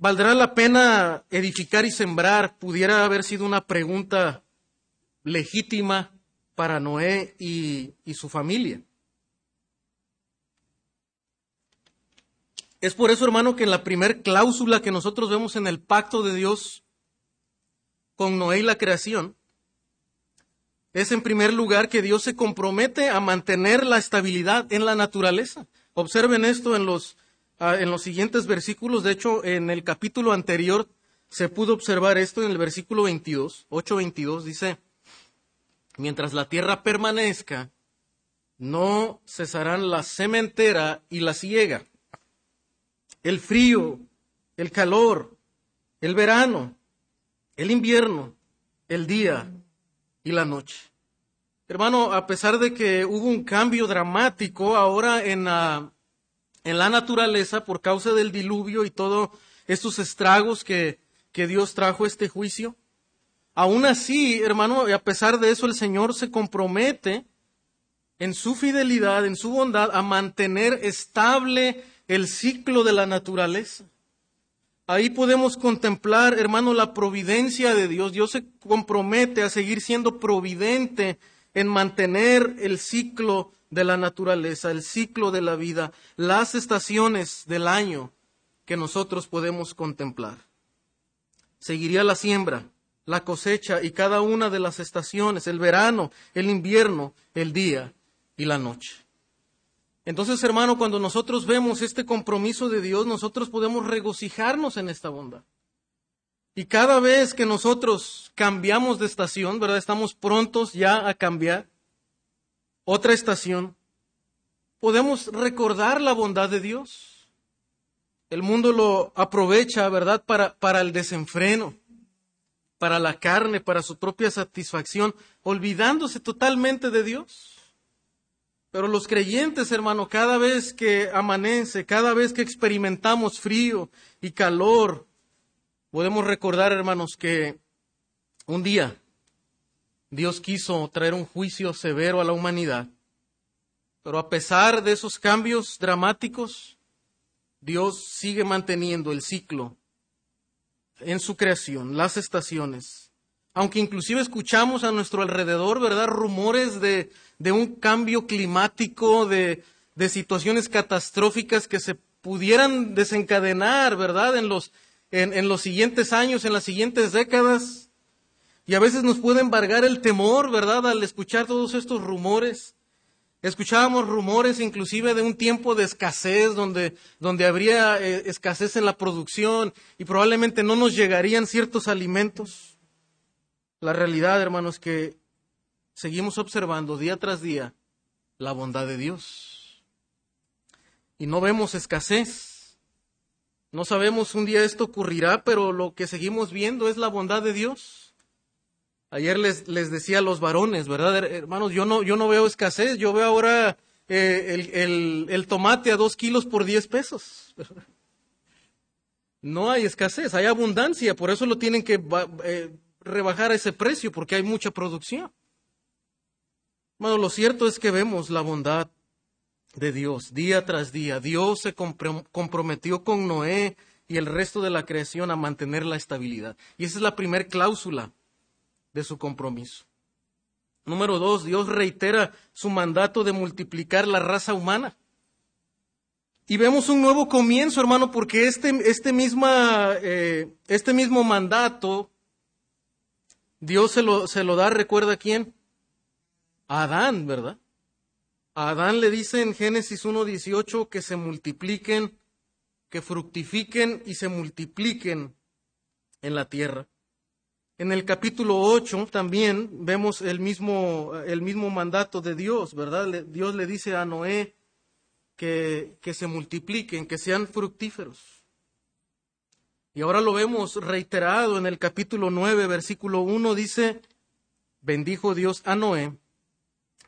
¿Valdrá la pena edificar y sembrar? Pudiera haber sido una pregunta legítima para Noé y su familia. Es por eso, hermano, que en la primer cláusula que nosotros vemos en el pacto de Dios con Noé y la creación, es en primer lugar que Dios se compromete a mantener la estabilidad en la naturaleza. Observen esto en los siguientes versículos. De hecho, en el capítulo anterior se pudo observar esto en el versículo 22, 8:22, dice: mientras la tierra permanezca, no cesarán la sementera y la siega, el frío, el calor, el verano, el invierno, el día y la noche. Hermano, a pesar de que hubo un cambio dramático ahora en la naturaleza por causa del diluvio y todos estos estragos que Dios trajo este juicio, aún así, hermano, y a pesar de eso, el Señor se compromete en su fidelidad, en su bondad, a mantener estable el ciclo de la naturaleza. Ahí podemos contemplar, hermano, la providencia de Dios. Dios se compromete a seguir siendo providente en mantener el ciclo de la naturaleza, el ciclo de la vida, las estaciones del año que nosotros podemos contemplar. Seguiría la siembra, la cosecha y cada una de las estaciones, el verano, el invierno, el día y la noche. Entonces, hermano, cuando nosotros vemos este compromiso de Dios, nosotros podemos regocijarnos en esta bondad. Y cada vez que nosotros cambiamos de estación, ¿verdad? Estamos prontos ya a cambiar otra estación. Podemos recordar la bondad de Dios. El mundo lo aprovecha, ¿verdad? Para el desenfreno, para la carne, para su propia satisfacción, olvidándose totalmente de Dios. Pero los creyentes, hermano, cada vez que amanece, cada vez que experimentamos frío y calor, podemos recordar, hermanos, que un día Dios quiso traer un juicio severo a la humanidad. Pero a pesar de esos cambios dramáticos, Dios sigue manteniendo el ciclo en su creación, las estaciones. Aunque inclusive escuchamos a nuestro alrededor, ¿verdad?, rumores de un cambio climático, de situaciones catastróficas que se pudieran desencadenar, ¿verdad?, en los siguientes años, en las siguientes décadas. Y a veces nos puede embargar el temor, ¿verdad?, al escuchar todos estos rumores. Escuchábamos rumores inclusive de un tiempo de escasez, donde habría escasez en la producción y probablemente no nos llegarían ciertos alimentos. La realidad, hermanos, es que seguimos observando día tras día la bondad de Dios. Y no vemos escasez. No sabemos un día esto ocurrirá, pero lo que seguimos viendo es la bondad de Dios. Ayer les decía a los varones, ¿verdad? Hermanos, yo no veo escasez. Yo veo ahora el tomate a 2 kilos por 10 pesos. No hay escasez, hay abundancia. Por eso lo tienen que rebajar ese precio, porque hay mucha producción. Bueno, lo cierto es que vemos la bondad de Dios día tras día. Dios se comprometió con Noé y el resto de la creación a mantener la estabilidad. Y esa es la primera cláusula de su compromiso. Número 2, Dios reitera su mandato de multiplicar la raza humana. Y vemos un nuevo comienzo, hermano, porque este mismo mandato Dios se lo da, ¿recuerda quién? A Adán, ¿verdad? A Adán le dice en Génesis 1:18 que se multipliquen, que fructifiquen y se multipliquen en la tierra. En el capítulo 8 también vemos el mismo mandato de Dios, ¿verdad? Dios le dice a Noé que se multipliquen, que sean fructíferos. Y ahora lo vemos reiterado en el capítulo 9, versículo 1, dice: bendijo Dios a Noé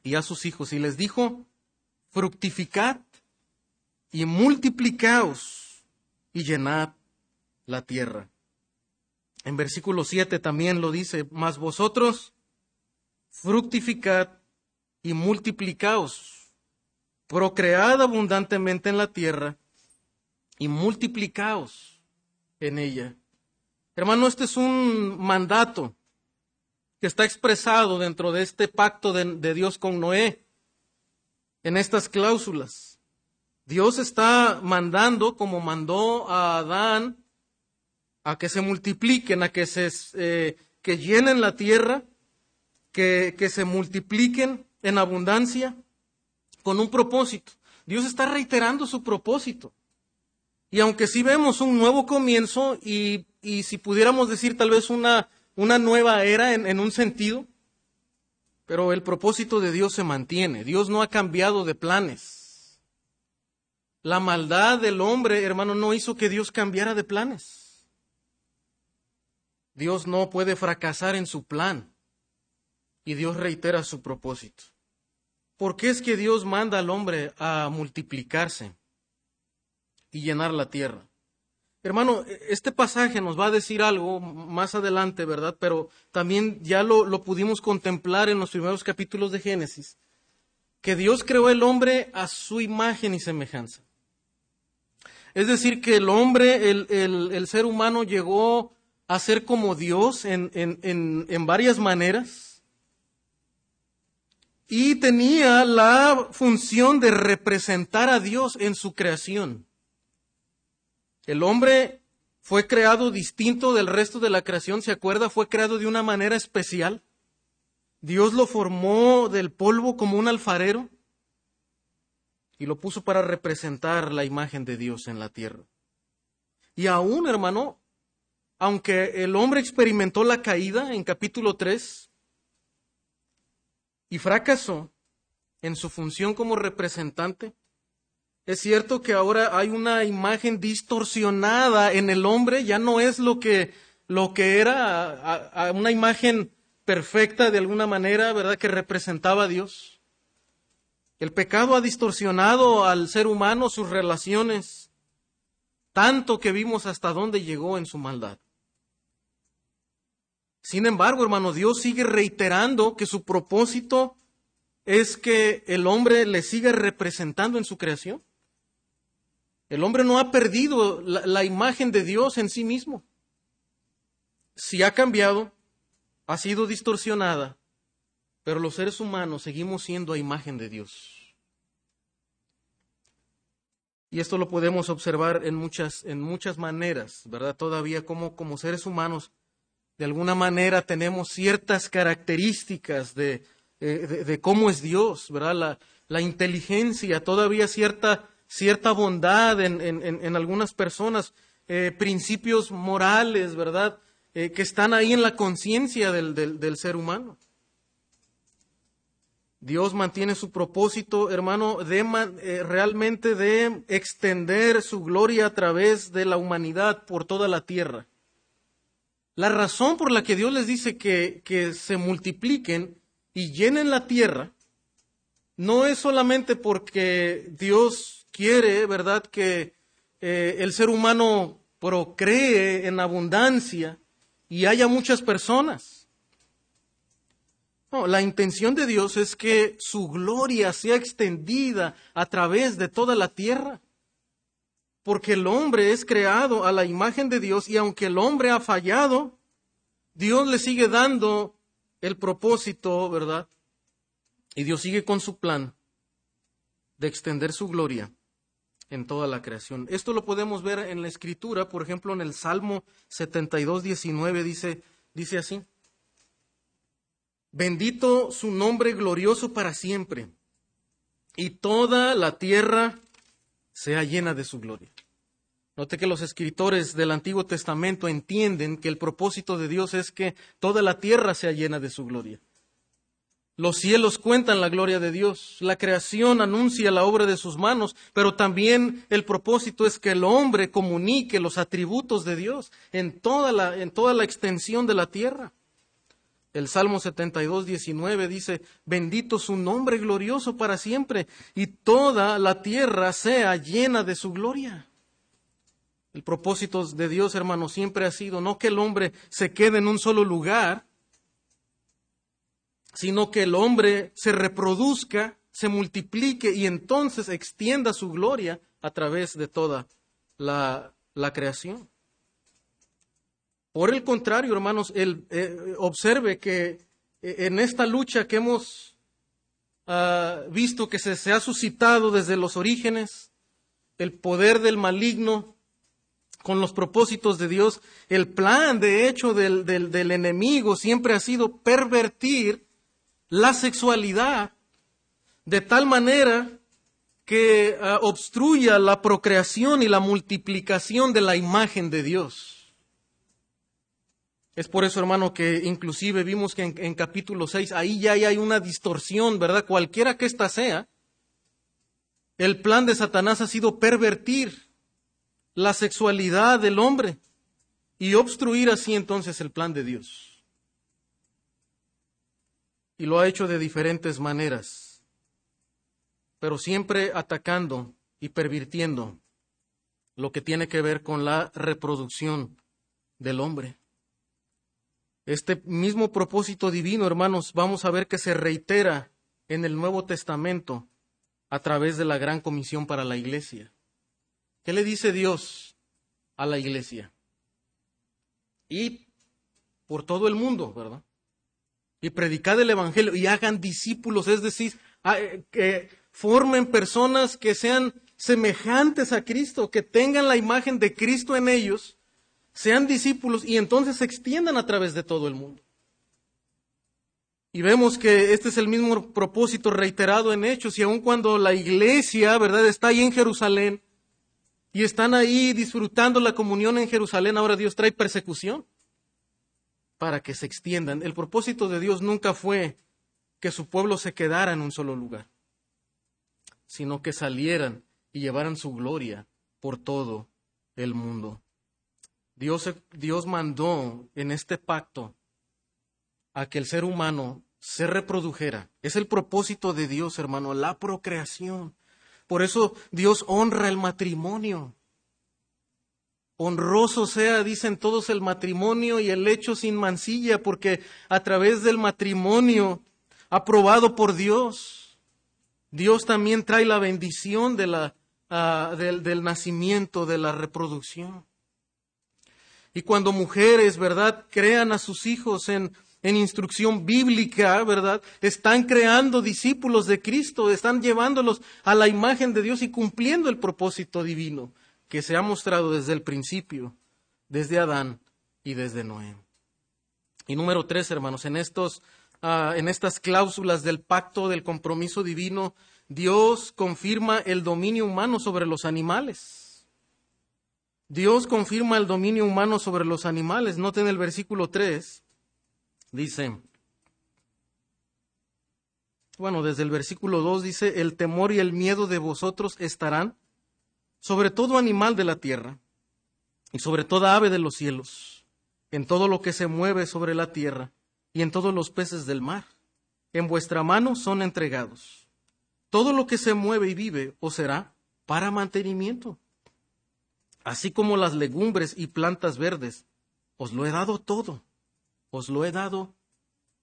y a sus hijos, y les dijo: fructificad y multiplicaos y llenad la tierra. En versículo 7 también lo dice: mas vosotros fructificad y multiplicaos, procread abundantemente en la tierra y multiplicaos. en ella. Hermano, este es un mandato que está expresado dentro de este pacto de Dios con Noé, en estas cláusulas. Dios está mandando, como mandó a Adán, a que se multipliquen, a que llenen la tierra, que se multipliquen en abundancia, con un propósito. Dios está reiterando su propósito. Y aunque sí vemos un nuevo comienzo, y si pudiéramos decir tal vez una nueva era en un sentido, pero el propósito de Dios se mantiene. Dios no ha cambiado de planes. La maldad del hombre, hermano, no hizo que Dios cambiara de planes. Dios no puede fracasar en su plan. Y Dios reitera su propósito. ¿Por qué es que Dios manda al hombre a multiplicarse y llenar la tierra? Hermano, este pasaje nos va a decir algo más adelante, ¿verdad? Pero también ya lo pudimos contemplar en los primeros capítulos de Génesis, que Dios creó el hombre a su imagen y semejanza. Es decir, que el hombre, el ser humano llegó a ser como Dios en varias maneras, y tenía la función de representar a Dios en su creación. El hombre fue creado distinto del resto de la creación, ¿se acuerda? Fue creado de una manera especial. Dios lo formó del polvo como un alfarero y lo puso para representar la imagen de Dios en la tierra. Y aún, hermano, aunque el hombre experimentó la caída en capítulo 3 y fracasó en su función como representante, es cierto que ahora hay una imagen distorsionada en el hombre, ya no es lo que era, a una imagen perfecta de alguna manera, ¿verdad?, que representaba a Dios. El pecado ha distorsionado al ser humano, sus relaciones, tanto que vimos hasta dónde llegó en su maldad. Sin embargo, hermano, Dios sigue reiterando que su propósito es que el hombre le siga representando en su creación. El hombre no ha perdido la imagen de Dios en sí mismo. Si ha cambiado, ha sido distorsionada, pero los seres humanos seguimos siendo a imagen de Dios. Y esto lo podemos observar en muchas maneras, ¿verdad? Todavía como seres humanos, de alguna manera tenemos ciertas características de cómo es Dios, ¿verdad? La inteligencia, todavía cierta bondad en algunas personas, principios morales, ¿verdad? Que están ahí en la conciencia del ser humano. Dios mantiene su propósito, hermano, realmente de extender su gloria a través de la humanidad por toda la tierra. La razón por la que Dios les dice que se multipliquen y llenen la tierra, no es solamente porque Dios quiere, ¿verdad?, que el ser humano procree en abundancia y haya muchas personas. No, la intención de Dios es que su gloria sea extendida a través de toda la tierra. Porque el hombre es creado a la imagen de Dios, y aunque el hombre ha fallado, Dios le sigue dando el propósito, ¿verdad? Y Dios sigue con su plan de extender su gloria en toda la creación. Esto lo podemos ver en la Escritura, por ejemplo, en el Salmo 72:19 dice así: bendito su nombre glorioso para siempre, y toda la tierra sea llena de su gloria. Note que los escritores del Antiguo Testamento entienden que el propósito de Dios es que toda la tierra sea llena de su gloria. Los cielos cuentan la gloria de Dios, la creación anuncia la obra de sus manos, pero también el propósito es que el hombre comunique los atributos de Dios en toda la extensión de la tierra. El Salmo 72:19 dice: bendito su nombre glorioso para siempre, y toda la tierra sea llena de su gloria. El propósito de Dios, hermano, siempre ha sido no que el hombre se quede en un solo lugar, sino que el hombre se reproduzca, se multiplique y entonces extienda su gloria a través de toda la creación. Por el contrario, hermanos, observe que en esta lucha que hemos visto que se ha suscitado desde los orígenes, el poder del maligno con los propósitos de Dios, el plan de hecho del enemigo siempre ha sido pervertir la sexualidad de tal manera que obstruya la procreación y la multiplicación de la imagen de Dios. Es por eso, hermano, que inclusive vimos que en capítulo 6, ahí ya hay una distorsión, ¿verdad? Cualquiera que ésta sea, el plan de Satanás ha sido pervertir la sexualidad del hombre y obstruir así entonces el plan de Dios. Y lo ha hecho de diferentes maneras, pero siempre atacando y pervirtiendo lo que tiene que ver con la reproducción del hombre. Este mismo propósito divino, hermanos, vamos a ver que se reitera en el Nuevo Testamento a través de la Gran Comisión para la Iglesia. ¿Qué le dice Dios a la iglesia? Y por todo el mundo, ¿verdad? Y predicad el evangelio y hagan discípulos, es decir, que formen personas que sean semejantes a Cristo, que tengan la imagen de Cristo en ellos, sean discípulos y entonces se extiendan a través de todo el mundo. Y vemos que este es el mismo propósito reiterado en Hechos, y aun cuando la iglesia, ¿verdad?, está ahí en Jerusalén, y están ahí disfrutando la comunión en Jerusalén, ahora Dios trae persecución para que se extiendan. El propósito de Dios nunca fue que su pueblo se quedara en un solo lugar, sino que salieran y llevaran su gloria por todo el mundo. Dios mandó en este pacto a que el ser humano se reprodujera. Es el propósito de Dios, hermano, la procreación. Por eso Dios honra el matrimonio. Honroso sea, dicen todos, el matrimonio y el hecho sin mancilla, porque a través del matrimonio aprobado por Dios, Dios también trae la bendición de del nacimiento, de la reproducción. Y cuando mujeres, ¿verdad?, crean a sus hijos en instrucción bíblica, ¿verdad?, están creando discípulos de Cristo, están llevándolos a la imagen de Dios y cumpliendo el propósito divino que se ha mostrado desde el principio, desde Adán y desde Noé. Y número 3, hermanos, en estas cláusulas del pacto, del compromiso divino, Dios confirma el dominio humano sobre los animales. Dios confirma el dominio humano sobre los animales. Noten el versículo 3. Dice, bueno, desde el versículo 2 dice, el temor y el miedo de vosotros estarán sobre todo animal de la tierra y sobre toda ave de los cielos, en todo lo que se mueve sobre la tierra y en todos los peces del mar. En vuestra mano son entregados. Todo lo que se mueve y vive os será para mantenimiento. Así como las legumbres y plantas verdes, os lo he dado todo. Os lo he dado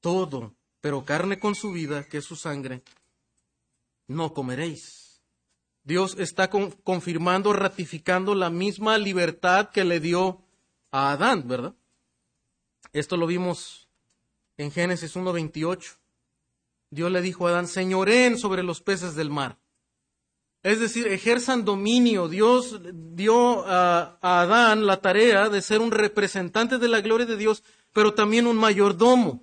todo, pero carne con su vida, que es su sangre, no comeréis. Dios está confirmando, ratificando la misma libertad que le dio a Adán, ¿verdad? Esto lo vimos en Génesis 1:28. Dios le dijo a Adán, señoreen sobre los peces del mar. Es decir, ejerzan dominio. Dios dio a Adán la tarea de ser un representante de la gloria de Dios, pero también un mayordomo.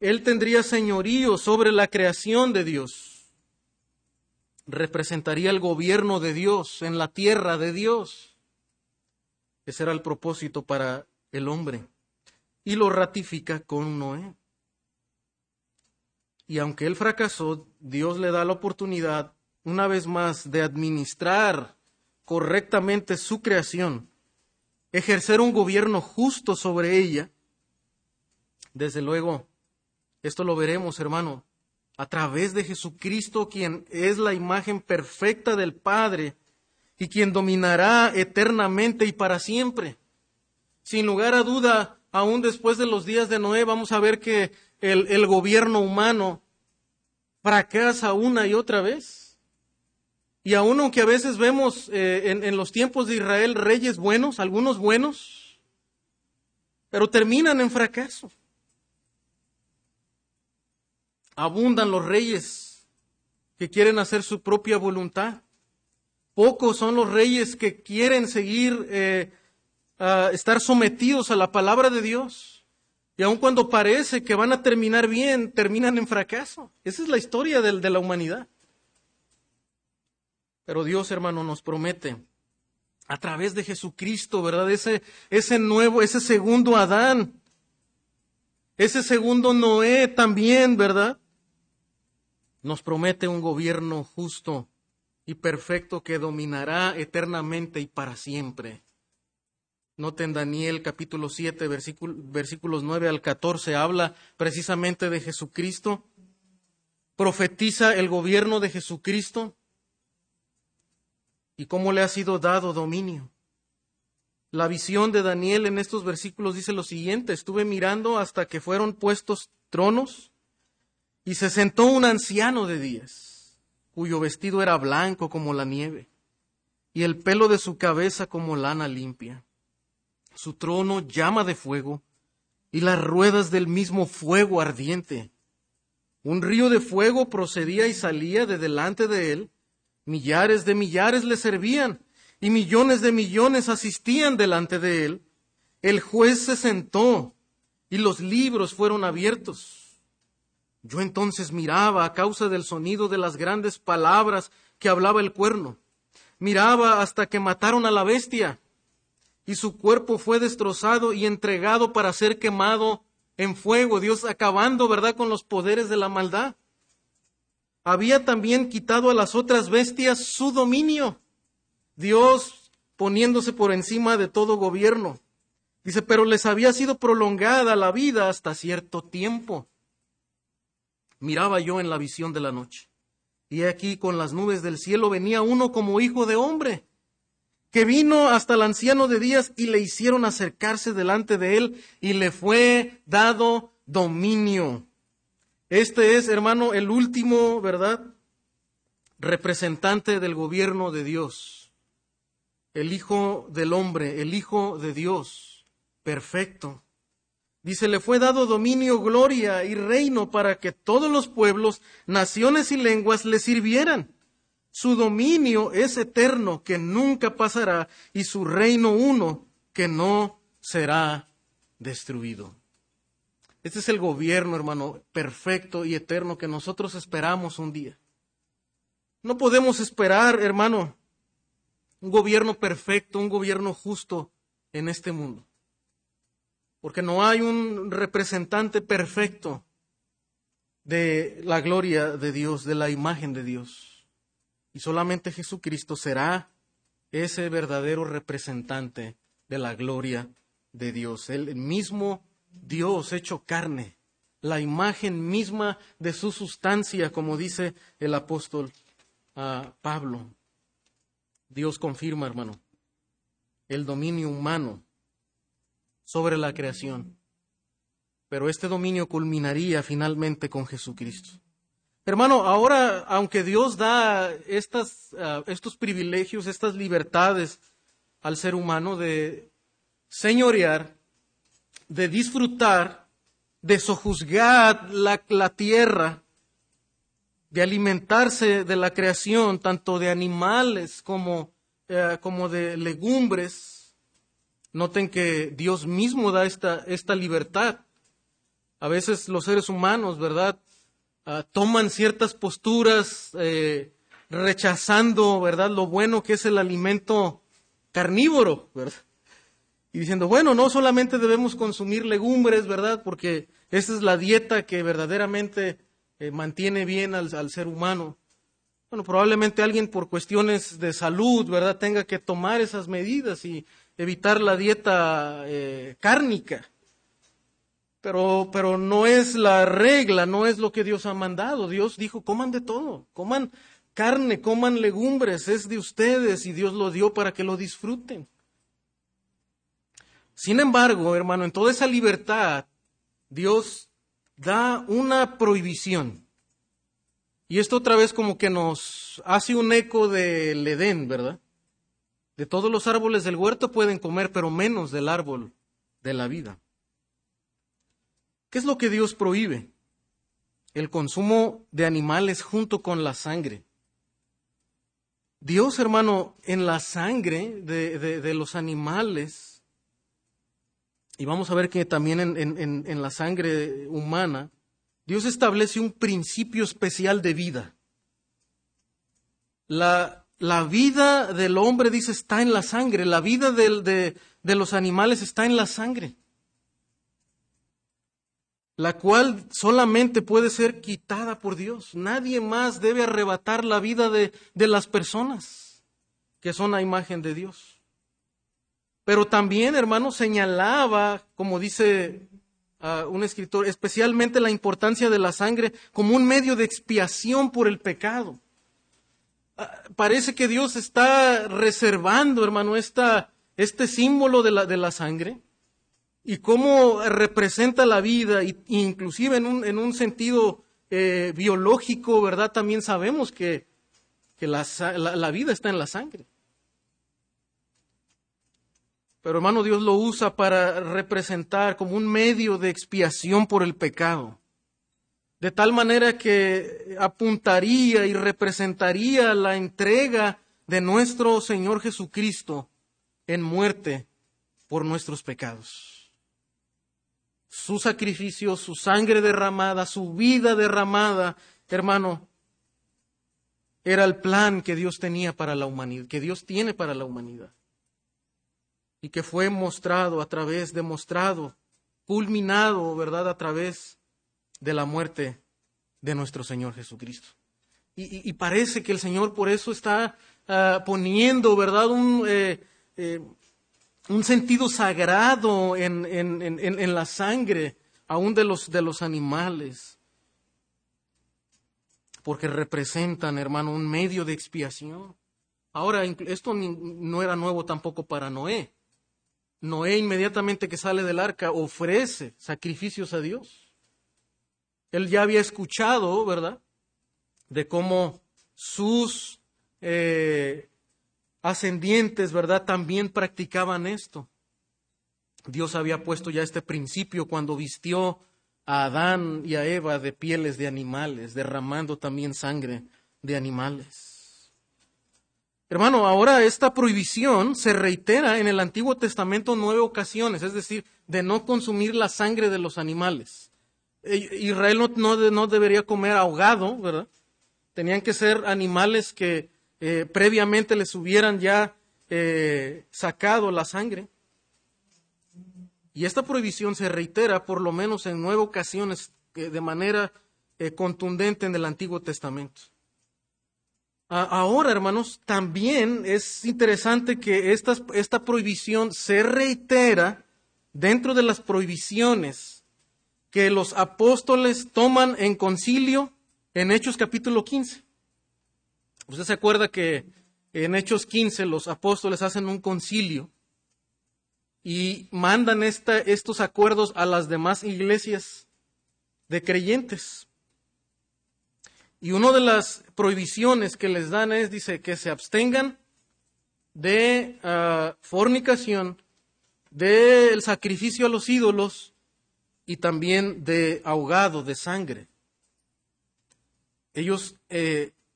Él tendría señorío sobre la creación de Dios. Representaría el gobierno de Dios en la tierra de Dios. Ese era el propósito para el hombre. Y lo ratifica con Noé. Y aunque él fracasó, Dios le da la oportunidad, una vez más, de administrar correctamente su creación, ejercer un gobierno justo sobre ella. Desde luego, esto lo veremos, hermano, a través de Jesucristo, quien es la imagen perfecta del Padre y quien dominará eternamente y para siempre. Sin lugar a duda, aún después de los días de Noé, vamos a ver que el gobierno humano fracasa una y otra vez. Y aún aunque a veces vemos en los tiempos de Israel reyes buenos, algunos buenos, pero terminan en fracaso. Abundan los reyes que quieren hacer su propia voluntad. Pocos son los reyes que quieren seguir, estar sometidos a la palabra de Dios. Y aun cuando parece que van a terminar bien, terminan en fracaso. Esa es la historia de la humanidad. Pero Dios, hermano, nos promete, a través de Jesucristo, ¿verdad? Ese segundo Adán, ese segundo Noé también, ¿verdad? Nos promete un gobierno justo y perfecto que dominará eternamente y para siempre. Noten Daniel capítulo 7, versículos 9 al 14, habla precisamente de Jesucristo. Profetiza el gobierno de Jesucristo y cómo le ha sido dado dominio. La visión de Daniel en estos versículos dice lo siguiente: estuve mirando hasta que fueron puestos tronos, y se sentó un anciano de días, cuyo vestido era blanco como la nieve, y el pelo de su cabeza como lana limpia. Su trono llama de fuego, y las ruedas del mismo fuego ardiente. Un río de fuego procedía y salía de delante de él. Millares de millares le servían, y millones de millones asistían delante de él. El juez se sentó, y los libros fueron abiertos. Yo entonces miraba, a causa del sonido de las grandes palabras que hablaba el cuerno. Miraba hasta que mataron a la bestia, y su cuerpo fue destrozado y entregado para ser quemado en fuego. Dios acabando, ¿verdad?, con los poderes de la maldad. Había también quitado a las otras bestias su dominio, Dios poniéndose por encima de todo gobierno. Dice, pero les había sido prolongada la vida hasta cierto tiempo. Miraba yo en la visión de la noche, y aquí con las nubes del cielo venía uno como hijo de hombre, que vino hasta el anciano de días y le hicieron acercarse delante de él, y le fue dado dominio. Este es, hermano, el último, ¿verdad?, representante del gobierno de Dios. El Hijo del Hombre, el Hijo de Dios, perfecto. Dice, le fue dado dominio, gloria y reino para que todos los pueblos, naciones y lenguas le sirvieran. Su dominio es eterno, que nunca pasará, y su reino uno, que no será destruido. Este es el gobierno, hermano, perfecto y eterno que nosotros esperamos un día. No podemos esperar, hermano, un gobierno perfecto, un gobierno justo en este mundo, porque no hay un representante perfecto de la gloria de Dios, de la imagen de Dios. Y solamente Jesucristo será ese verdadero representante de la gloria de Dios. Él mismo Dios hecho carne, la imagen misma de su sustancia, como dice el apóstol Pablo. Dios confirma, hermano, el dominio humano sobre la creación. Pero este dominio culminaría finalmente con Jesucristo. Hermano, ahora, aunque Dios da estos privilegios, estas libertades al ser humano de señorear, de disfrutar, de sojuzgar la tierra, de alimentarse de la creación, tanto de animales como de legumbres. Noten que Dios mismo da esta libertad. A veces los seres humanos, ¿verdad?, toman ciertas posturas rechazando, ¿verdad?, lo bueno que es el alimento carnívoro, ¿verdad?, y diciendo, bueno, no solamente debemos consumir legumbres, ¿verdad?, porque esa es la dieta que verdaderamente mantiene bien al ser humano. Bueno, probablemente alguien por cuestiones de salud, ¿verdad?, tenga que tomar esas medidas y evitar la dieta cárnica. Pero no es la regla, no es lo que Dios ha mandado. Dios dijo, coman de todo, coman carne, coman legumbres, es de ustedes y Dios lo dio para que lo disfruten. Sin embargo, hermano, en toda esa libertad, Dios da una prohibición. Y esto otra vez como que nos hace un eco del Edén, ¿verdad? De todos los árboles del huerto pueden comer, pero menos del árbol de la vida. ¿Qué es lo que Dios prohíbe? El consumo de animales junto con la sangre. Dios, hermano, en la sangre de los animales, y vamos a ver que también en la sangre humana, Dios establece un principio especial de vida. La vida del hombre, dice, está en la sangre. La vida de los animales está en la sangre, la cual solamente puede ser quitada por Dios. Nadie más debe arrebatar la vida de las personas que son a imagen de Dios. Pero también, hermano, señalaba, como dice un escritor, especialmente la importancia de la sangre como un medio de expiación por el pecado. Parece que Dios está reservando, hermano, este símbolo de la sangre, y cómo representa la vida, e inclusive en un sentido biológico, ¿verdad? También sabemos que la vida está en la sangre. Pero, hermano, Dios lo usa para representar como un medio de expiación por el pecado, de tal manera que apuntaría y representaría la entrega de nuestro Señor Jesucristo en muerte por nuestros pecados. Su sacrificio, su sangre derramada, su vida derramada, hermano, era el plan que Dios tenía para la humanidad, que Dios tiene para la humanidad. Y que fue mostrado a través, demostrado, culminado, ¿verdad?, a través de la muerte de nuestro Señor Jesucristo. Y parece que el Señor por eso está poniendo, ¿verdad?, un sentido sagrado en la sangre, aún de los animales, porque representan, hermano, un medio de expiación. Ahora, esto no era nuevo tampoco para Noé. Noé, inmediatamente que sale del arca, ofrece sacrificios a Dios. Él ya había escuchado, ¿verdad?, de cómo sus ascendientes, ¿verdad?, también practicaban esto. Dios había puesto ya este principio cuando vistió a Adán y a Eva de pieles de animales, derramando también sangre de animales. Hermano, ahora esta prohibición se reitera en el Antiguo Testamento en 9 ocasiones, es decir, de no consumir la sangre de los animales. Israel no debería comer ahogado, ¿verdad? Tenían que ser animales que previamente les hubieran ya sacado la sangre. Y esta prohibición se reitera por lo menos en 9 ocasiones de manera contundente en el Antiguo Testamento. Ahora, hermanos, también es interesante que esta prohibición se reitera dentro de las prohibiciones que los apóstoles toman en concilio en Hechos capítulo 15. Usted se acuerda que en Hechos 15 los apóstoles hacen un concilio y mandan estos acuerdos a las demás iglesias de creyentes. Y una de las prohibiciones que les dan es, dice, que se abstengan de fornicación, del sacrificio a los ídolos y también de ahogado de sangre. Ellos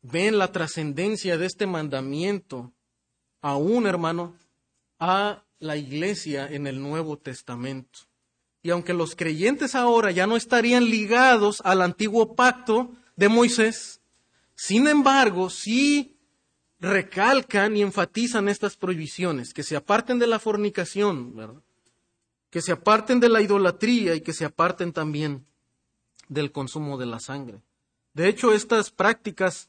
ven la trascendencia de este mandamiento, aún, hermano, a la iglesia en el Nuevo Testamento. Y aunque los creyentes ahora ya no estarían ligados al antiguo pacto de Moisés, sin embargo, sí recalcan y enfatizan estas prohibiciones, que se aparten de la fornicación, ¿verdad?, que se aparten de la idolatría y que se aparten también del consumo de la sangre. De hecho, estas prácticas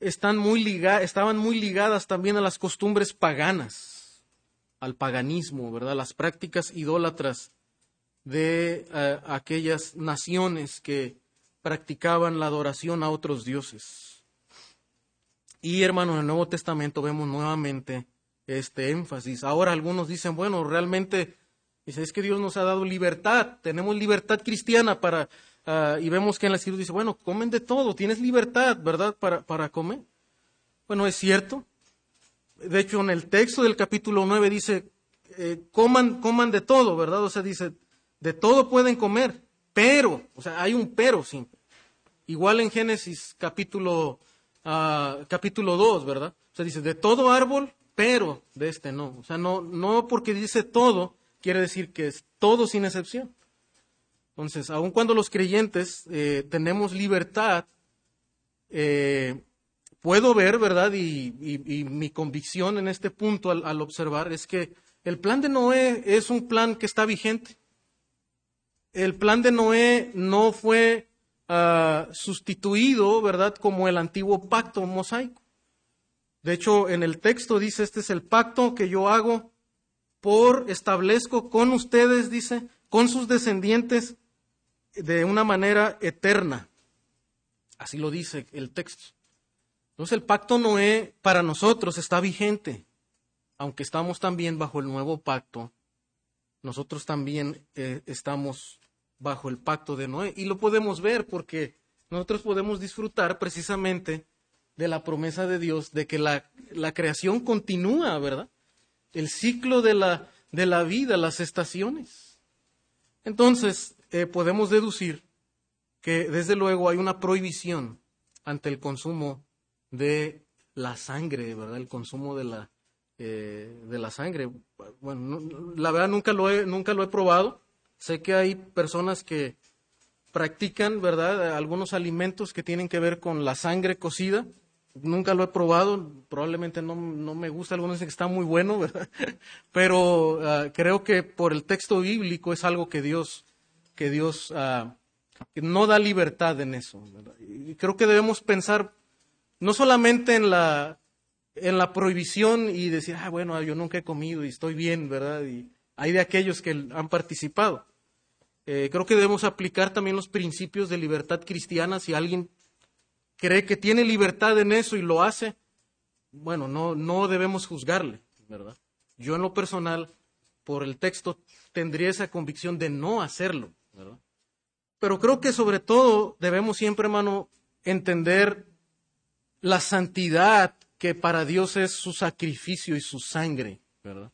estaban muy ligadas también a las costumbres paganas, al paganismo, ¿verdad?, las prácticas idólatras de aquellas naciones que practicaban la adoración a otros dioses. Y, hermanos, en el Nuevo Testamento vemos nuevamente este énfasis. Ahora algunos dicen, bueno, realmente, es que Dios nos ha dado libertad, tenemos libertad cristiana para... y vemos que en la Escritura dice, bueno, comen de todo, tienes libertad, ¿verdad?, para comer. Bueno, es cierto. De hecho, en el texto del capítulo 9 dice, coman de todo, ¿verdad? O sea, dice, de todo pueden comer, Pero, o sea, hay un pero siempre. Igual en Génesis capítulo 2, ¿verdad? O sea, dice, de todo árbol, pero de este no. O sea, no porque dice todo, quiere decir que es todo sin excepción. Entonces, aun cuando los creyentes tenemos libertad, puedo ver, ¿verdad? Y mi convicción en este punto al observar es que el plan de Noé es un plan que está vigente. El plan de Noé no fue sustituido, ¿verdad? Como el antiguo pacto mosaico. De hecho, en el texto dice, este es el pacto que yo hago establezco con ustedes, dice, con sus descendientes de una manera eterna. Así lo dice el texto. Entonces, el pacto Noé para nosotros está vigente, aunque estamos también bajo el nuevo pacto. Nosotros también estamos bajo el pacto de Noé. Y lo podemos ver porque nosotros podemos disfrutar precisamente de la promesa de Dios de que la creación continúa, ¿verdad? El ciclo de la vida, las estaciones. Entonces, podemos deducir que desde luego hay una prohibición ante el consumo de la sangre, ¿verdad? El consumo de la sangre. Bueno, la verdad nunca lo he probado. Sé que hay personas que practican, ¿verdad?, algunos alimentos que tienen que ver con la sangre cocida. Nunca lo he probado. Probablemente no me gusta. Algunos dicen que está muy bueno, ¿verdad? Pero creo que por el texto bíblico es algo que Dios no da libertad en eso, ¿verdad? Y creo que debemos pensar no solamente en la prohibición y decir, bueno, yo nunca he comido y estoy bien, ¿verdad? Y hay de aquellos que han participado. Creo que debemos aplicar también los principios de libertad cristiana. Si alguien cree que tiene libertad en eso y lo hace, bueno, no debemos juzgarle, ¿verdad? Yo en lo personal, por el texto, tendría esa convicción de no hacerlo, ¿verdad? Pero creo que sobre todo debemos siempre, hermano, entender la santidad que para Dios es su sacrificio y su sangre, ¿verdad?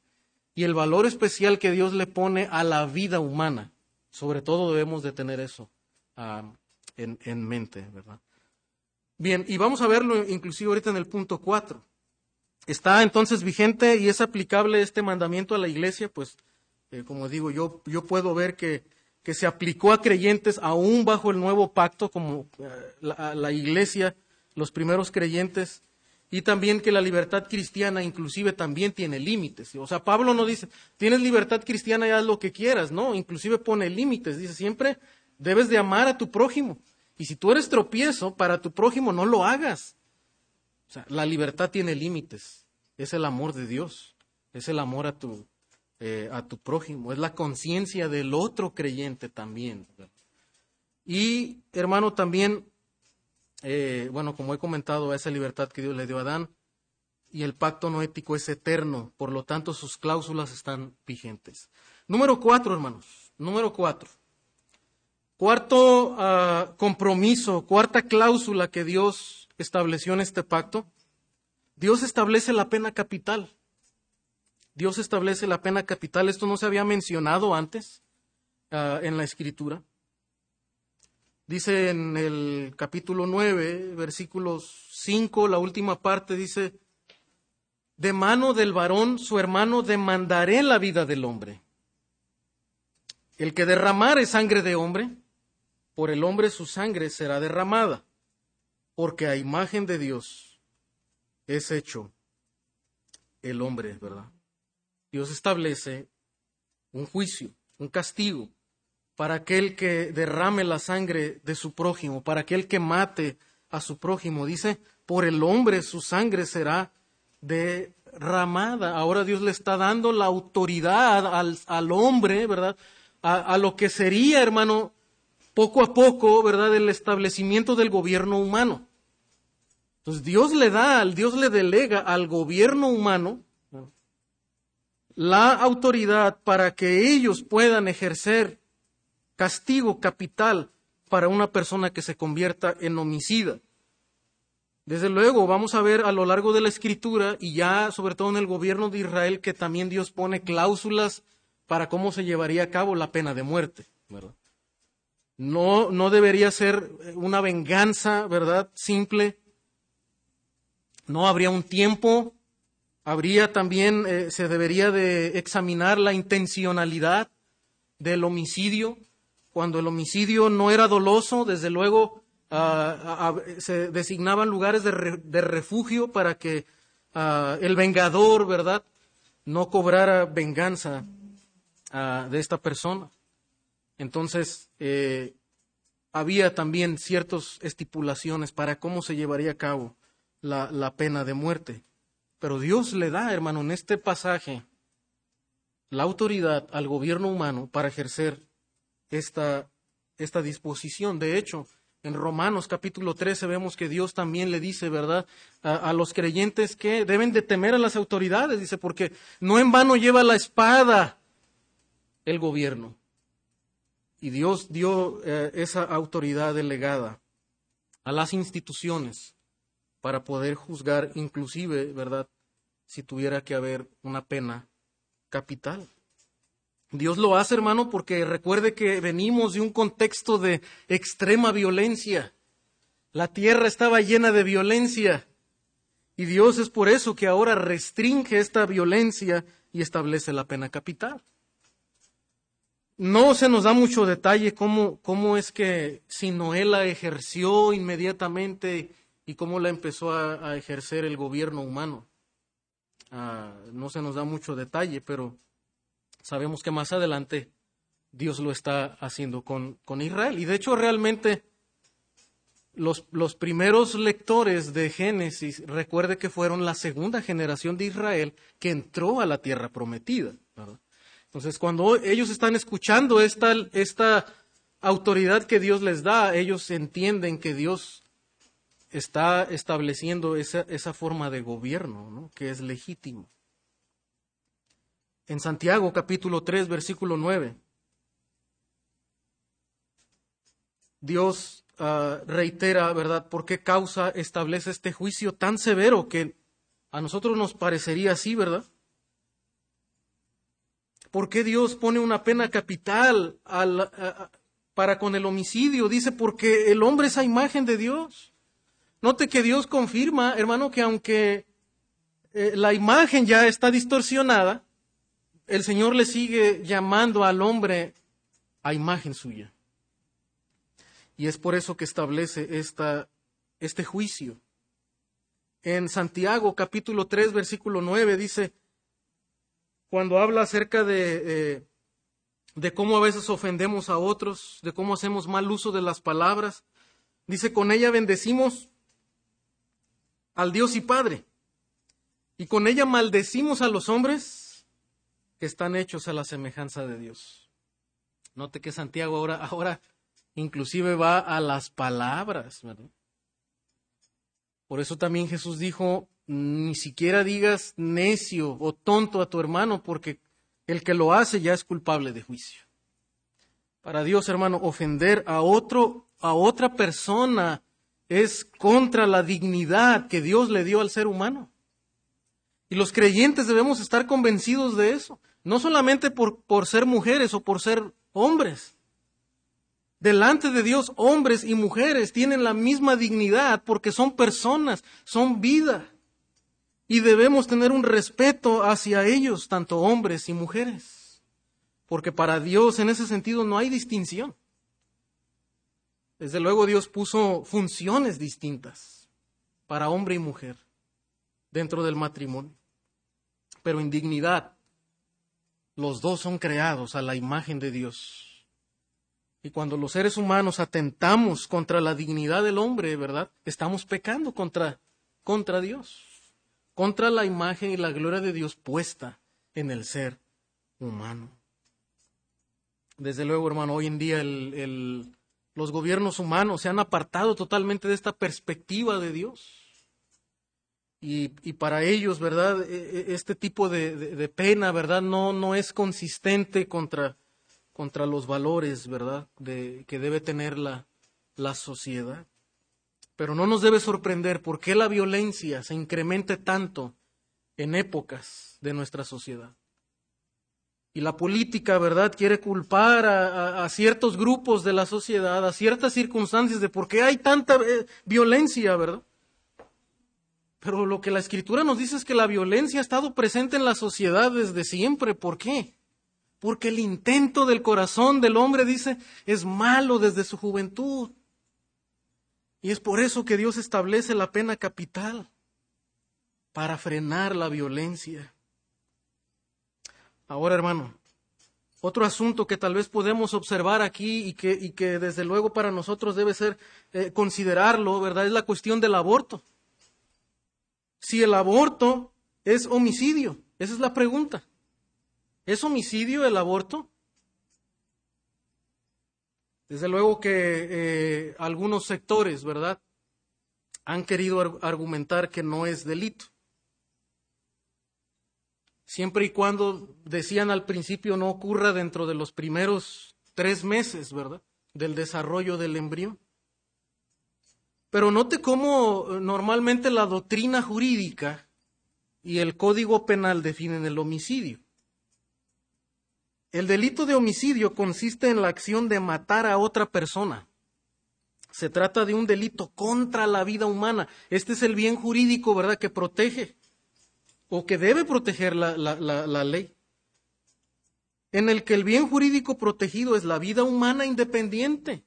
Y el valor especial que Dios le pone a la vida humana. Sobre todo debemos de tener eso en mente, ¿verdad? Bien, y vamos a verlo inclusive ahorita en el punto 4. Está entonces vigente y es aplicable este mandamiento a la iglesia, pues, como digo, yo puedo ver que se aplicó a creyentes aún bajo el nuevo pacto, como la iglesia, los primeros creyentes. Y también que la libertad cristiana inclusive también tiene límites. O sea, Pablo no dice, tienes libertad cristiana y haz lo que quieras. No, inclusive pone límites. Dice, siempre debes de amar a tu prójimo. Y si tú eres tropiezo para tu prójimo, no lo hagas. O sea, la libertad tiene límites. Es el amor de Dios. Es el amor a tu prójimo. Es la conciencia del otro creyente también. Y, hermano, también... bueno, como he comentado, esa libertad que Dios le dio a Adán y el pacto no ético es eterno, por lo tanto sus cláusulas están vigentes. Número 4, hermanos, número 4. Cuarto compromiso, cuarta cláusula que Dios estableció en este pacto. Dios establece la pena capital. Dios establece la pena capital. Esto no se había mencionado antes en la Escritura. Dice en el capítulo 9, versículos 5, la última parte dice, de mano del varón, su hermano, demandaré la vida del hombre. El que derramare sangre de hombre, por el hombre su sangre será derramada, porque a imagen de Dios es hecho el hombre, ¿verdad? Dios establece un juicio, un castigo, para aquel que derrame la sangre de su prójimo, para aquel que mate a su prójimo. Dice, por el hombre su sangre será derramada. Ahora Dios le está dando la autoridad al hombre, ¿verdad? A lo que sería, hermano, poco a poco, ¿verdad?, el establecimiento del gobierno humano. Entonces Dios le delega al gobierno humano la autoridad para que ellos puedan ejercer castigo capital para una persona que se convierta en homicida. Desde luego, vamos a ver a lo largo de la Escritura y ya sobre todo en el gobierno de Israel que también Dios pone cláusulas para cómo se llevaría a cabo la pena de muerte, ¿verdad? No debería ser una venganza, ¿verdad? Simple. No habría un tiempo. Habría también, se debería de examinar la intencionalidad del homicidio. Cuando el homicidio no era doloso, desde luego se designaban lugares de refugio para que el vengador, ¿verdad?, no cobrara venganza de esta persona. Entonces, había también ciertas estipulaciones para cómo se llevaría a cabo la pena de muerte. Pero Dios le da, hermano, en este pasaje, la autoridad al gobierno humano para ejercer esta disposición. De hecho, en Romanos capítulo 13 vemos que Dios también le dice, ¿verdad?, a los creyentes que deben de temer a las autoridades. Dice, porque no en vano lleva la espada el gobierno. Y Dios dio esa autoridad delegada a las instituciones para poder juzgar, inclusive, ¿verdad?, si tuviera que haber una pena capital. Dios lo hace, hermano, porque recuerde que venimos de un contexto de extrema violencia. La tierra estaba llena de violencia. Y Dios es por eso que ahora restringe esta violencia y establece la pena capital. No se nos da mucho detalle cómo es que si Noé la ejerció inmediatamente y cómo la empezó a ejercer el gobierno humano. No se nos da mucho detalle, pero sabemos que más adelante Dios lo está haciendo con Israel. Y de hecho realmente los primeros lectores de Génesis, recuerde que fueron la segunda generación de Israel que entró a la tierra prometida, ¿verdad? Entonces, cuando ellos están escuchando esta autoridad que Dios les da, ellos entienden que Dios está estableciendo esa forma de gobierno, ¿no?, que es legítimo. En Santiago, capítulo 3, versículo 9, Dios reitera, ¿verdad?, por qué causa establece este juicio tan severo que a nosotros nos parecería así, ¿verdad? ¿Por qué Dios pone una pena capital para con el homicidio? Dice, porque el hombre es a imagen de Dios. Note que Dios confirma, hermano, que aunque la imagen ya está distorsionada, el Señor le sigue llamando al hombre a imagen suya. Y es por eso que establece este juicio. En Santiago, capítulo 3, versículo 9, dice, cuando habla acerca de cómo a veces ofendemos a otros, de cómo hacemos mal uso de las palabras, dice, con ella bendecimos al Dios y Padre, y con ella maldecimos a los hombres que están hechos a la semejanza de Dios. Note que Santiago ahora inclusive va a las palabras, ¿verdad? Por eso también Jesús dijo, ni siquiera digas necio o tonto a tu hermano, porque el que lo hace ya es culpable de juicio. Para Dios, hermano, ofender a otra persona es contra la dignidad que Dios le dio al ser humano. Y los creyentes debemos estar convencidos de eso, no solamente por ser mujeres o por ser hombres. Delante de Dios, hombres y mujeres tienen la misma dignidad porque son personas, son vida. Y debemos tener un respeto hacia ellos, tanto hombres y mujeres. Porque para Dios en ese sentido no hay distinción. Desde luego Dios puso funciones distintas para hombre y mujer dentro del matrimonio. Pero en dignidad, los dos son creados a la imagen de Dios. Y cuando los seres humanos atentamos contra la dignidad del hombre, ¿verdad?, estamos pecando contra Dios, contra la imagen y la gloria de Dios puesta en el ser humano. Desde luego, hermano, hoy en día los gobiernos humanos se han apartado totalmente de esta perspectiva de Dios. Y para ellos, ¿verdad?, este tipo de pena, ¿verdad?, no es consistente contra los valores, ¿verdad?, que debe tener la sociedad. Pero no nos debe sorprender por qué la violencia se incremente tanto en épocas de nuestra sociedad. Y la política, ¿verdad?, quiere culpar a ciertos grupos de la sociedad, a ciertas circunstancias de por qué hay tanta violencia, ¿verdad? Pero lo que la Escritura nos dice es que la violencia ha estado presente en la sociedad desde siempre. ¿Por qué? Porque el intento del corazón del hombre, dice, es malo desde su juventud. Y es por eso que Dios establece la pena capital, para frenar la violencia. Ahora, hermano, otro asunto que tal vez podemos observar aquí y que desde luego para nosotros debe ser considerarlo, ¿verdad?, es la cuestión del aborto. Si el aborto es homicidio, esa es la pregunta. ¿Es homicidio el aborto? Desde luego que algunos sectores, ¿verdad?, han querido argumentar que no es delito. Siempre y cuando, decían al principio, no ocurra dentro de los primeros 3 meses, ¿verdad?, del desarrollo del embrión. Pero note cómo normalmente la doctrina jurídica y el Código Penal definen el homicidio. El delito de homicidio consiste en la acción de matar a otra persona. Se trata de un delito contra la vida humana. Este es el bien jurídico, ¿verdad?, que protege o que debe proteger la ley. En el que el bien jurídico protegido es la vida humana independiente.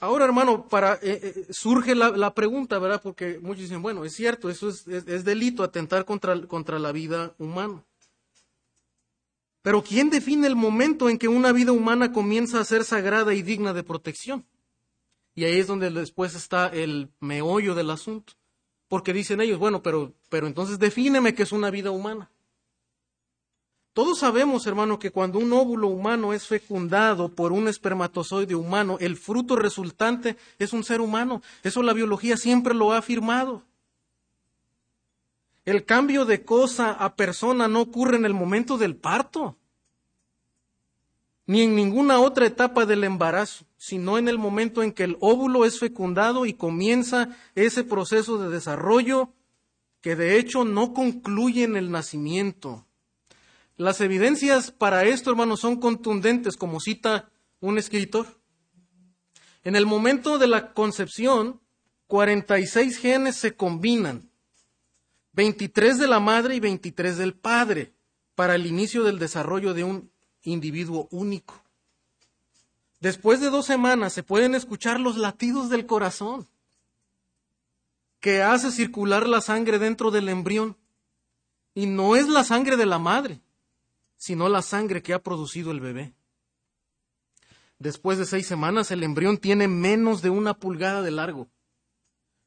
Ahora, hermano, surge la pregunta, ¿verdad?, porque muchos dicen, bueno, es cierto, eso es delito, atentar contra la vida humana. Pero ¿quién define el momento en que una vida humana comienza a ser sagrada y digna de protección? Y ahí es donde después está el meollo del asunto. Porque dicen ellos, bueno, pero entonces defíneme qué es una vida humana. Todos sabemos, hermano, que cuando un óvulo humano es fecundado por un espermatozoide humano, el fruto resultante es un ser humano. Eso la biología siempre lo ha afirmado. El cambio de cosa a persona no ocurre en el momento del parto, ni en ninguna otra etapa del embarazo, sino en el momento en que el óvulo es fecundado y comienza ese proceso de desarrollo que de hecho no concluye en el nacimiento. Las evidencias para esto, hermanos, son contundentes, como cita un escritor. En el momento de la concepción, 46 genes se combinan. 23 de la madre y 23 del padre, para el inicio del desarrollo de un individuo único. Después de 2 semanas se pueden escuchar los latidos del corazón, que hace circular la sangre dentro del embrión. Y no es la sangre de la madre, sino la sangre que ha producido el bebé. Después de 6 semanas el embrión tiene menos de 1 pulgada de largo,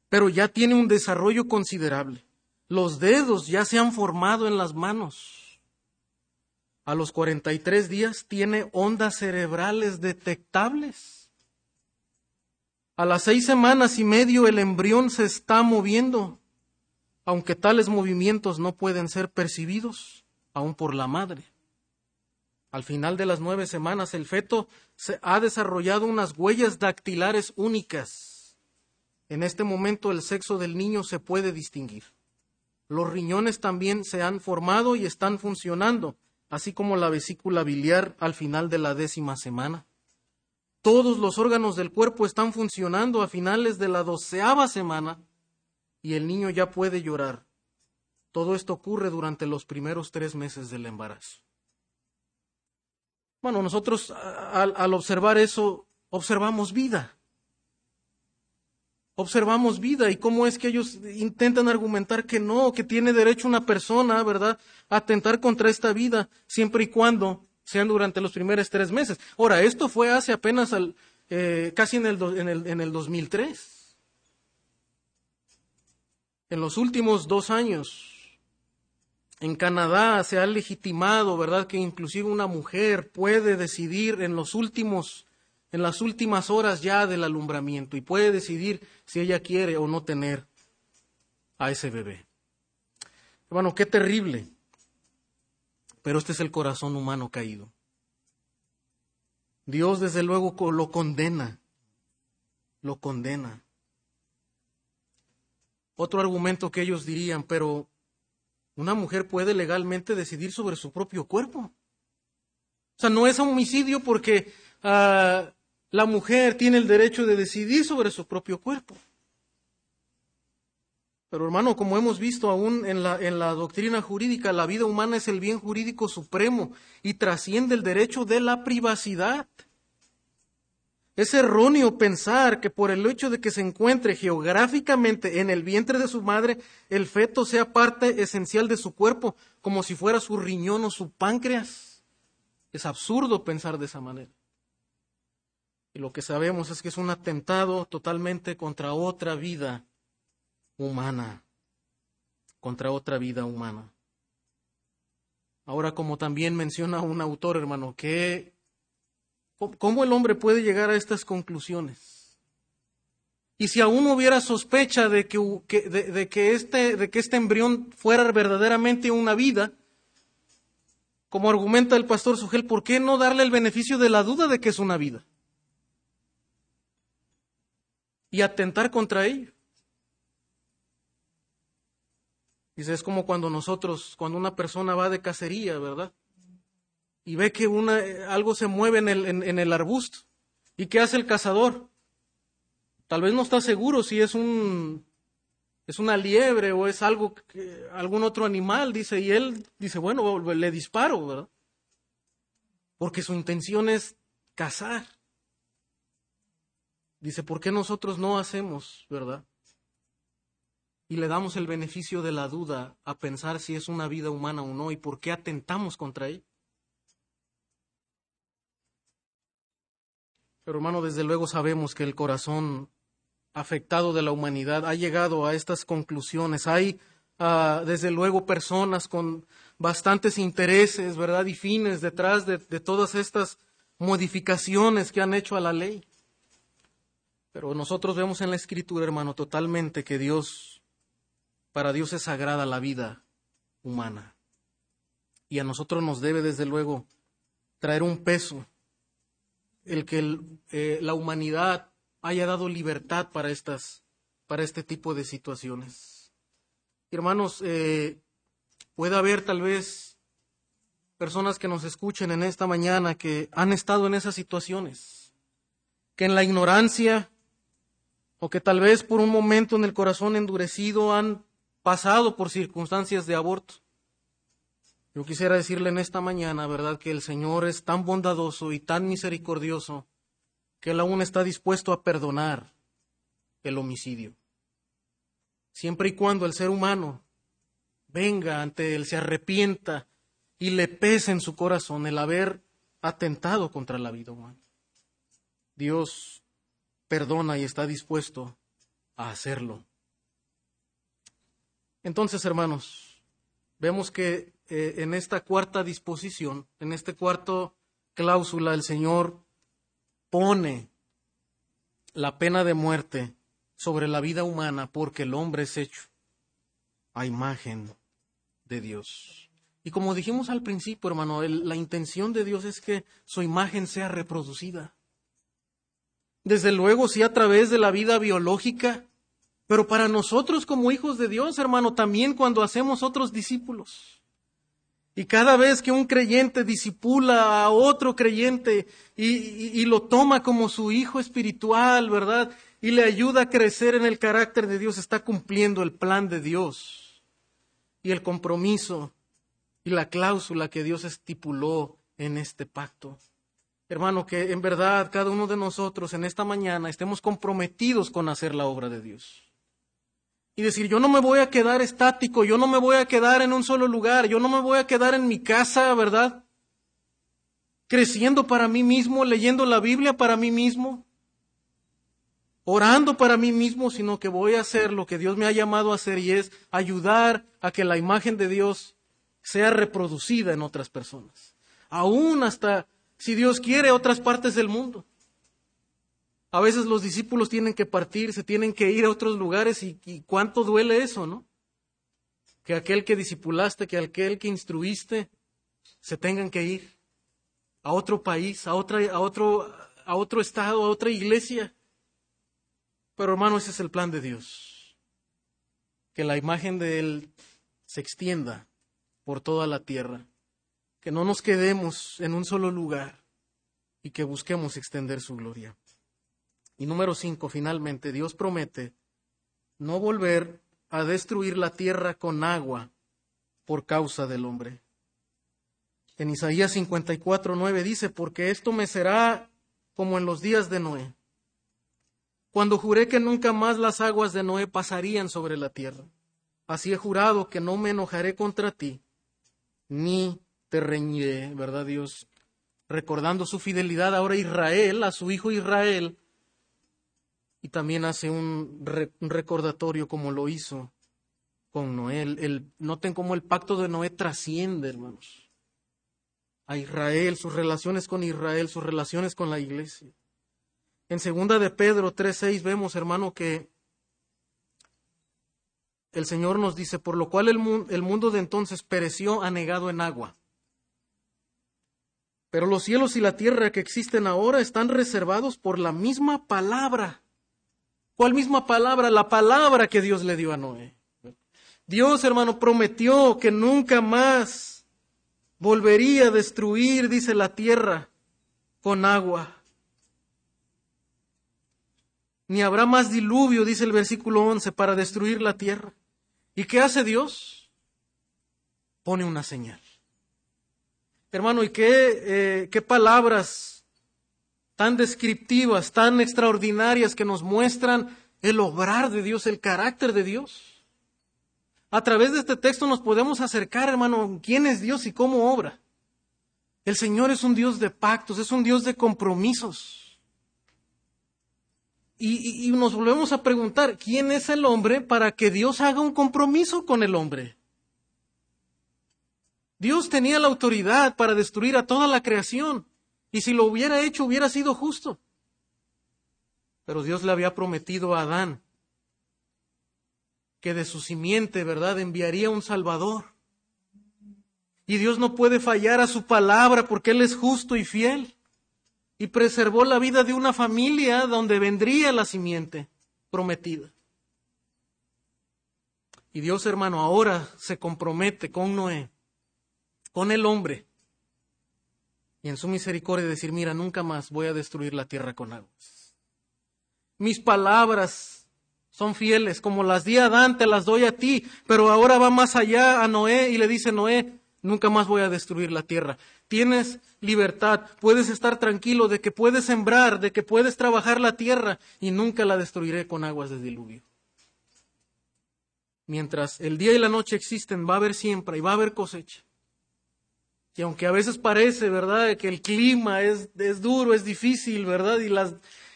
pero ya tiene un desarrollo considerable. Los dedos ya se han formado en las manos. A los 43 días tiene ondas cerebrales detectables. A las 6 semanas y medio el embrión se está moviendo, aunque tales movimientos no pueden ser percibidos, aún por la madre. Al final de las 9 semanas el feto se ha desarrollado unas huellas dactilares únicas. En este momento el sexo del niño se puede distinguir. Los riñones también se han formado y están funcionando, así como la vesícula biliar al final de la 10ª semana. Todos los órganos del cuerpo están funcionando a finales de la 12ª semana y el niño ya puede llorar. Todo esto ocurre durante los primeros 3 meses del embarazo. Bueno, nosotros al observar eso, observamos vida. Observamos vida y cómo es que ellos intentan argumentar que no, que tiene derecho una persona, ¿verdad?, a atentar contra esta vida, siempre y cuando sean durante los primeros 3 meses. Ahora, esto fue hace apenas casi en el 2003. En los últimos 2 años, en Canadá se ha legitimado, ¿verdad?, que inclusive una mujer puede decidir en las últimas horas ya del alumbramiento, y puede decidir si ella quiere o no tener a ese bebé. Hermano, qué terrible. Pero este es el corazón humano caído. Dios desde luego lo condena. Lo condena. Otro argumento que ellos dirían, pero Una mujer puede legalmente decidir sobre su propio cuerpo. O sea, no es homicidio porque la mujer tiene el derecho de decidir sobre su propio cuerpo. Pero hermano, como hemos visto aún en la doctrina jurídica, la vida humana es el bien jurídico supremo y trasciende el derecho de la privacidad. Es erróneo pensar que por el hecho de que se encuentre geográficamente en el vientre de su madre, el feto sea parte esencial de su cuerpo, como si fuera su riñón o su páncreas. Es absurdo pensar de esa manera. Y lo que sabemos es que es un atentado totalmente contra otra vida humana. Contra otra vida humana. Ahora, como también menciona un autor, hermano, que... ¿cómo el hombre puede llegar a estas conclusiones? Y si aún hubiera sospecha de que este embrión fuera verdaderamente una vida, como argumenta el pastor Sugel, ¿por qué no darle el beneficio de la duda de que es una vida? Y atentar contra ello. Dice, es como cuando una persona va de cacería, ¿verdad? Y ve que algo se mueve en el arbusto. ¿Y qué hace el cazador? Tal vez no está seguro si es una liebre o es algún otro animal, dice. Y él dice, bueno, le disparo, ¿verdad? Porque su intención es cazar. Dice, ¿por qué nosotros no hacemos, verdad? Y le damos el beneficio de la duda a pensar si es una vida humana o no. ¿Y por qué atentamos contra ella? Pero hermano, desde luego sabemos que el corazón afectado de la humanidad ha llegado a estas conclusiones. Hay desde luego personas con bastantes intereses, ¿verdad? Y fines detrás de todas estas modificaciones que han hecho a la ley. Pero nosotros vemos en la Escritura, hermano, totalmente que para Dios es sagrada la vida humana. Y a nosotros nos debe desde luego traer un peso el que la humanidad haya dado libertad para este tipo de situaciones. Hermanos, puede haber tal vez personas que nos escuchen en esta mañana que han estado en esas situaciones, que en la ignorancia o que tal vez por un momento en el corazón endurecido han pasado por circunstancias de aborto. Yo quisiera decirle en esta mañana, ¿verdad?, que el Señor es tan bondadoso y tan misericordioso que Él aún está dispuesto a perdonar el homicidio. Siempre y cuando el ser humano venga ante Él, se arrepienta y le pese en su corazón el haber atentado contra la vida humana. Dios perdona y está dispuesto a hacerlo. Entonces, hermanos, vemos que en esta cuarta disposición, en esta cuarta cláusula, el Señor pone la pena de muerte sobre la vida humana porque el hombre es hecho a imagen de Dios. Y como dijimos al principio, hermano, la intención de Dios es que su imagen sea reproducida. Desde luego, sí, a través de la vida biológica, pero para nosotros como hijos de Dios, hermano, también cuando hacemos otros discípulos. Y cada vez que un creyente disipula a otro creyente y lo toma como su hijo espiritual, ¿verdad? Y le ayuda a crecer en el carácter de Dios, está cumpliendo el plan de Dios y el compromiso y la cláusula que Dios estipuló en este pacto. Hermano, que en verdad cada uno de nosotros en esta mañana estemos comprometidos con hacer la obra de Dios. Y decir, yo no me voy a quedar estático, yo no me voy a quedar en un solo lugar, yo no me voy a quedar en mi casa, ¿verdad? Creciendo para mí mismo, leyendo la Biblia para mí mismo, orando para mí mismo, sino que voy a hacer lo que Dios me ha llamado a hacer y es ayudar a que la imagen de Dios sea reproducida en otras personas. Aún hasta, si Dios quiere, otras partes del mundo. A veces los discípulos tienen que partir, se tienen que ir a otros lugares y cuánto duele eso, ¿no? Que aquel que discipulaste, que aquel que instruiste, se tengan que ir a otro país, a otro estado, a otra iglesia. Pero hermano, ese es el plan de Dios. Que la imagen de Él se extienda por toda la tierra, que no nos quedemos en un solo lugar y que busquemos extender su gloria. Y número 5, finalmente, Dios promete no volver a destruir la tierra con agua por causa del hombre. En Isaías 54:9 dice, porque esto me será como en los días de Noé, cuando juré que nunca más las aguas de Noé pasarían sobre la tierra. Así he jurado que no me enojaré contra ti, ni te reñiré, ¿verdad, Dios? Recordando su fidelidad ahora a Israel, a su hijo Israel, y también hace un recordatorio como lo hizo con Noé. Noten cómo el pacto de Noé trasciende, hermanos, a Israel, sus relaciones con Israel, sus relaciones con la iglesia. En 2 de Pedro 3:6 vemos, hermano, que el Señor nos dice, por lo cual el mundo de entonces pereció anegado en agua. Pero los cielos y la tierra que existen ahora están reservados por la misma palabra. ¿Cuál misma palabra? La palabra que Dios le dio a Noé. Dios, hermano, prometió que nunca más volvería a destruir, dice, la tierra con agua. Ni habrá más diluvio, dice el versículo 11, para destruir la tierra. ¿Y qué hace Dios? Pone una señal. Hermano, ¿y qué palabras tan descriptivas, tan extraordinarias que nos muestran el obrar de Dios, el carácter de Dios? A través de este texto nos podemos acercar, hermano, quién es Dios y cómo obra. El Señor es un Dios de pactos, es un Dios de compromisos. Y nos volvemos a preguntar, ¿quién es el hombre para que Dios haga un compromiso con el hombre? Dios tenía la autoridad para destruir a toda la creación, y si lo hubiera hecho, hubiera sido justo. Pero Dios le había prometido a Adán que de su simiente, ¿verdad?, enviaría un Salvador. Y Dios no puede fallar a su palabra porque Él es justo y fiel. Y preservó la vida de una familia donde vendría la simiente prometida. Y Dios, hermano, ahora se compromete con Noé, con el hombre, y en su misericordia decir, mira, nunca más voy a destruir la tierra con aguas. Mis palabras son fieles, como las di a Adán, te las doy a ti, pero ahora va más allá a Noé y le dice, Noé, nunca más voy a destruir la tierra. Tienes libertad, puedes estar tranquilo de que puedes sembrar, de que puedes trabajar la tierra y nunca la destruiré con aguas de diluvio. Mientras el día y la noche existen, va a haber siembra y va a haber cosecha. Y aunque a veces parece, ¿verdad?, que el clima es duro, es difícil, ¿verdad?,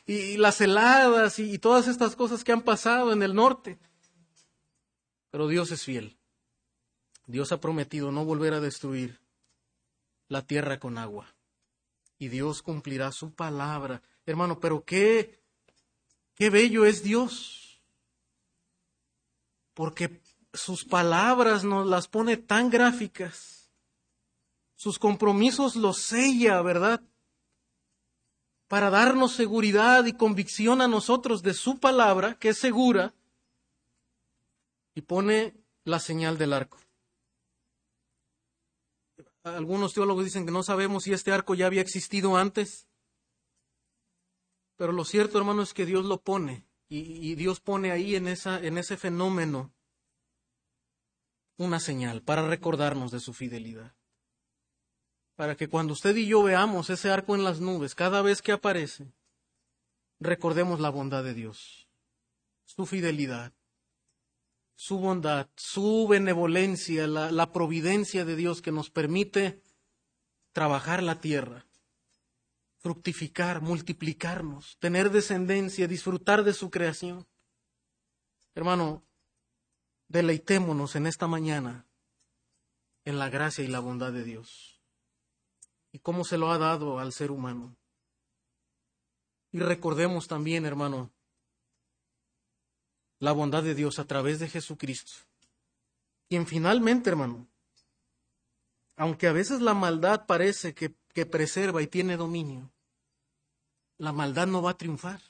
y las heladas y todas estas cosas que han pasado en el norte. Pero Dios es fiel. Dios ha prometido no volver a destruir la tierra con agua. Y Dios cumplirá su palabra. Hermano, pero qué bello es Dios. Porque sus palabras nos las pone tan gráficas. Sus compromisos los sella, ¿verdad?, para darnos seguridad y convicción a nosotros de su palabra, que es segura. Y pone la señal del arco. Algunos teólogos dicen que no sabemos si este arco ya había existido antes. Pero lo cierto, hermano, es que Dios lo pone. Y Dios pone ahí en ese fenómeno una señal para recordarnos de su fidelidad. Para que cuando usted y yo veamos ese arco en las nubes, cada vez que aparece, recordemos la bondad de Dios, su fidelidad, su bondad, su benevolencia, la providencia de Dios que nos permite trabajar la tierra, fructificar, multiplicarnos, tener descendencia, disfrutar de su creación. Hermano, deleitémonos en esta mañana en la gracia y la bondad de Dios y cómo se lo ha dado al ser humano. Y recordemos también, hermano, la bondad de Dios a través de Jesucristo, quien finalmente, hermano, aunque a veces la maldad parece que preserva y tiene dominio, la maldad no va a triunfar.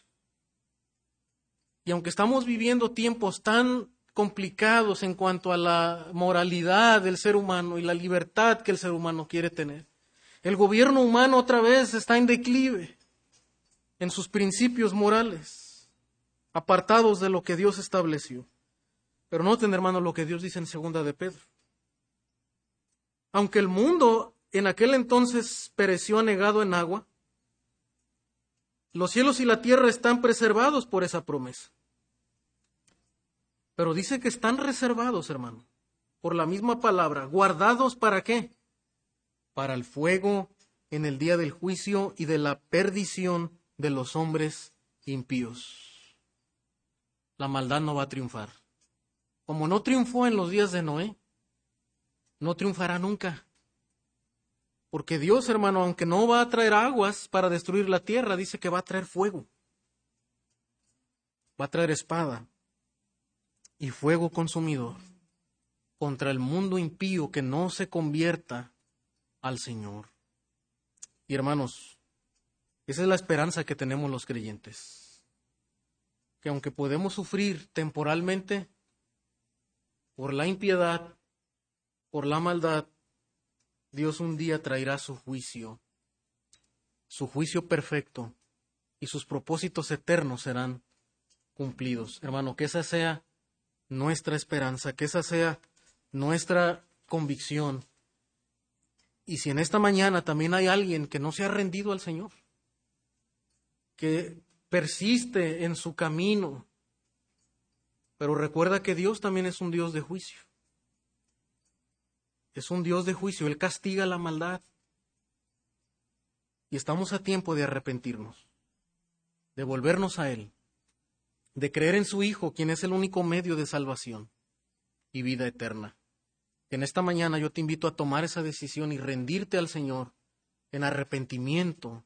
Y aunque estamos viviendo tiempos tan complicados en cuanto a la moralidad del ser humano y la libertad que el ser humano quiere tener. El gobierno humano otra vez está en declive en sus principios morales, apartados de lo que Dios estableció. Pero noten, hermanos, lo que Dios dice en 2 de Pedro. Aunque el mundo en aquel entonces pereció anegado en agua, los cielos y la tierra están preservados por esa promesa. Pero dice que están reservados, hermano, por la misma palabra. ¿Guardados para qué? Para el fuego en el día del juicio y de la perdición de los hombres impíos. La maldad no va a triunfar. Como no triunfó en los días de Noé, no triunfará nunca. Porque Dios, hermano, aunque no va a traer aguas para destruir la tierra, dice que va a traer fuego. Va a traer espada y fuego consumidor contra el mundo impío que no se convierta al Señor. Y hermanos, esa es la esperanza que tenemos los creyentes. Que aunque podemos sufrir temporalmente por la impiedad, por la maldad, Dios un día traerá su juicio perfecto, y sus propósitos eternos serán cumplidos. Hermano, que esa sea nuestra esperanza, que esa sea nuestra convicción. Y si en esta mañana también hay alguien que no se ha rendido al Señor, que persiste en su camino, pero recuerda que Dios también es un Dios de juicio. Es un Dios de juicio, Él castiga la maldad. Y estamos a tiempo de arrepentirnos, de volvernos a Él, de creer en su Hijo, quien es el único medio de salvación y vida eterna. En esta mañana yo te invito a tomar esa decisión y rendirte al Señor en arrepentimiento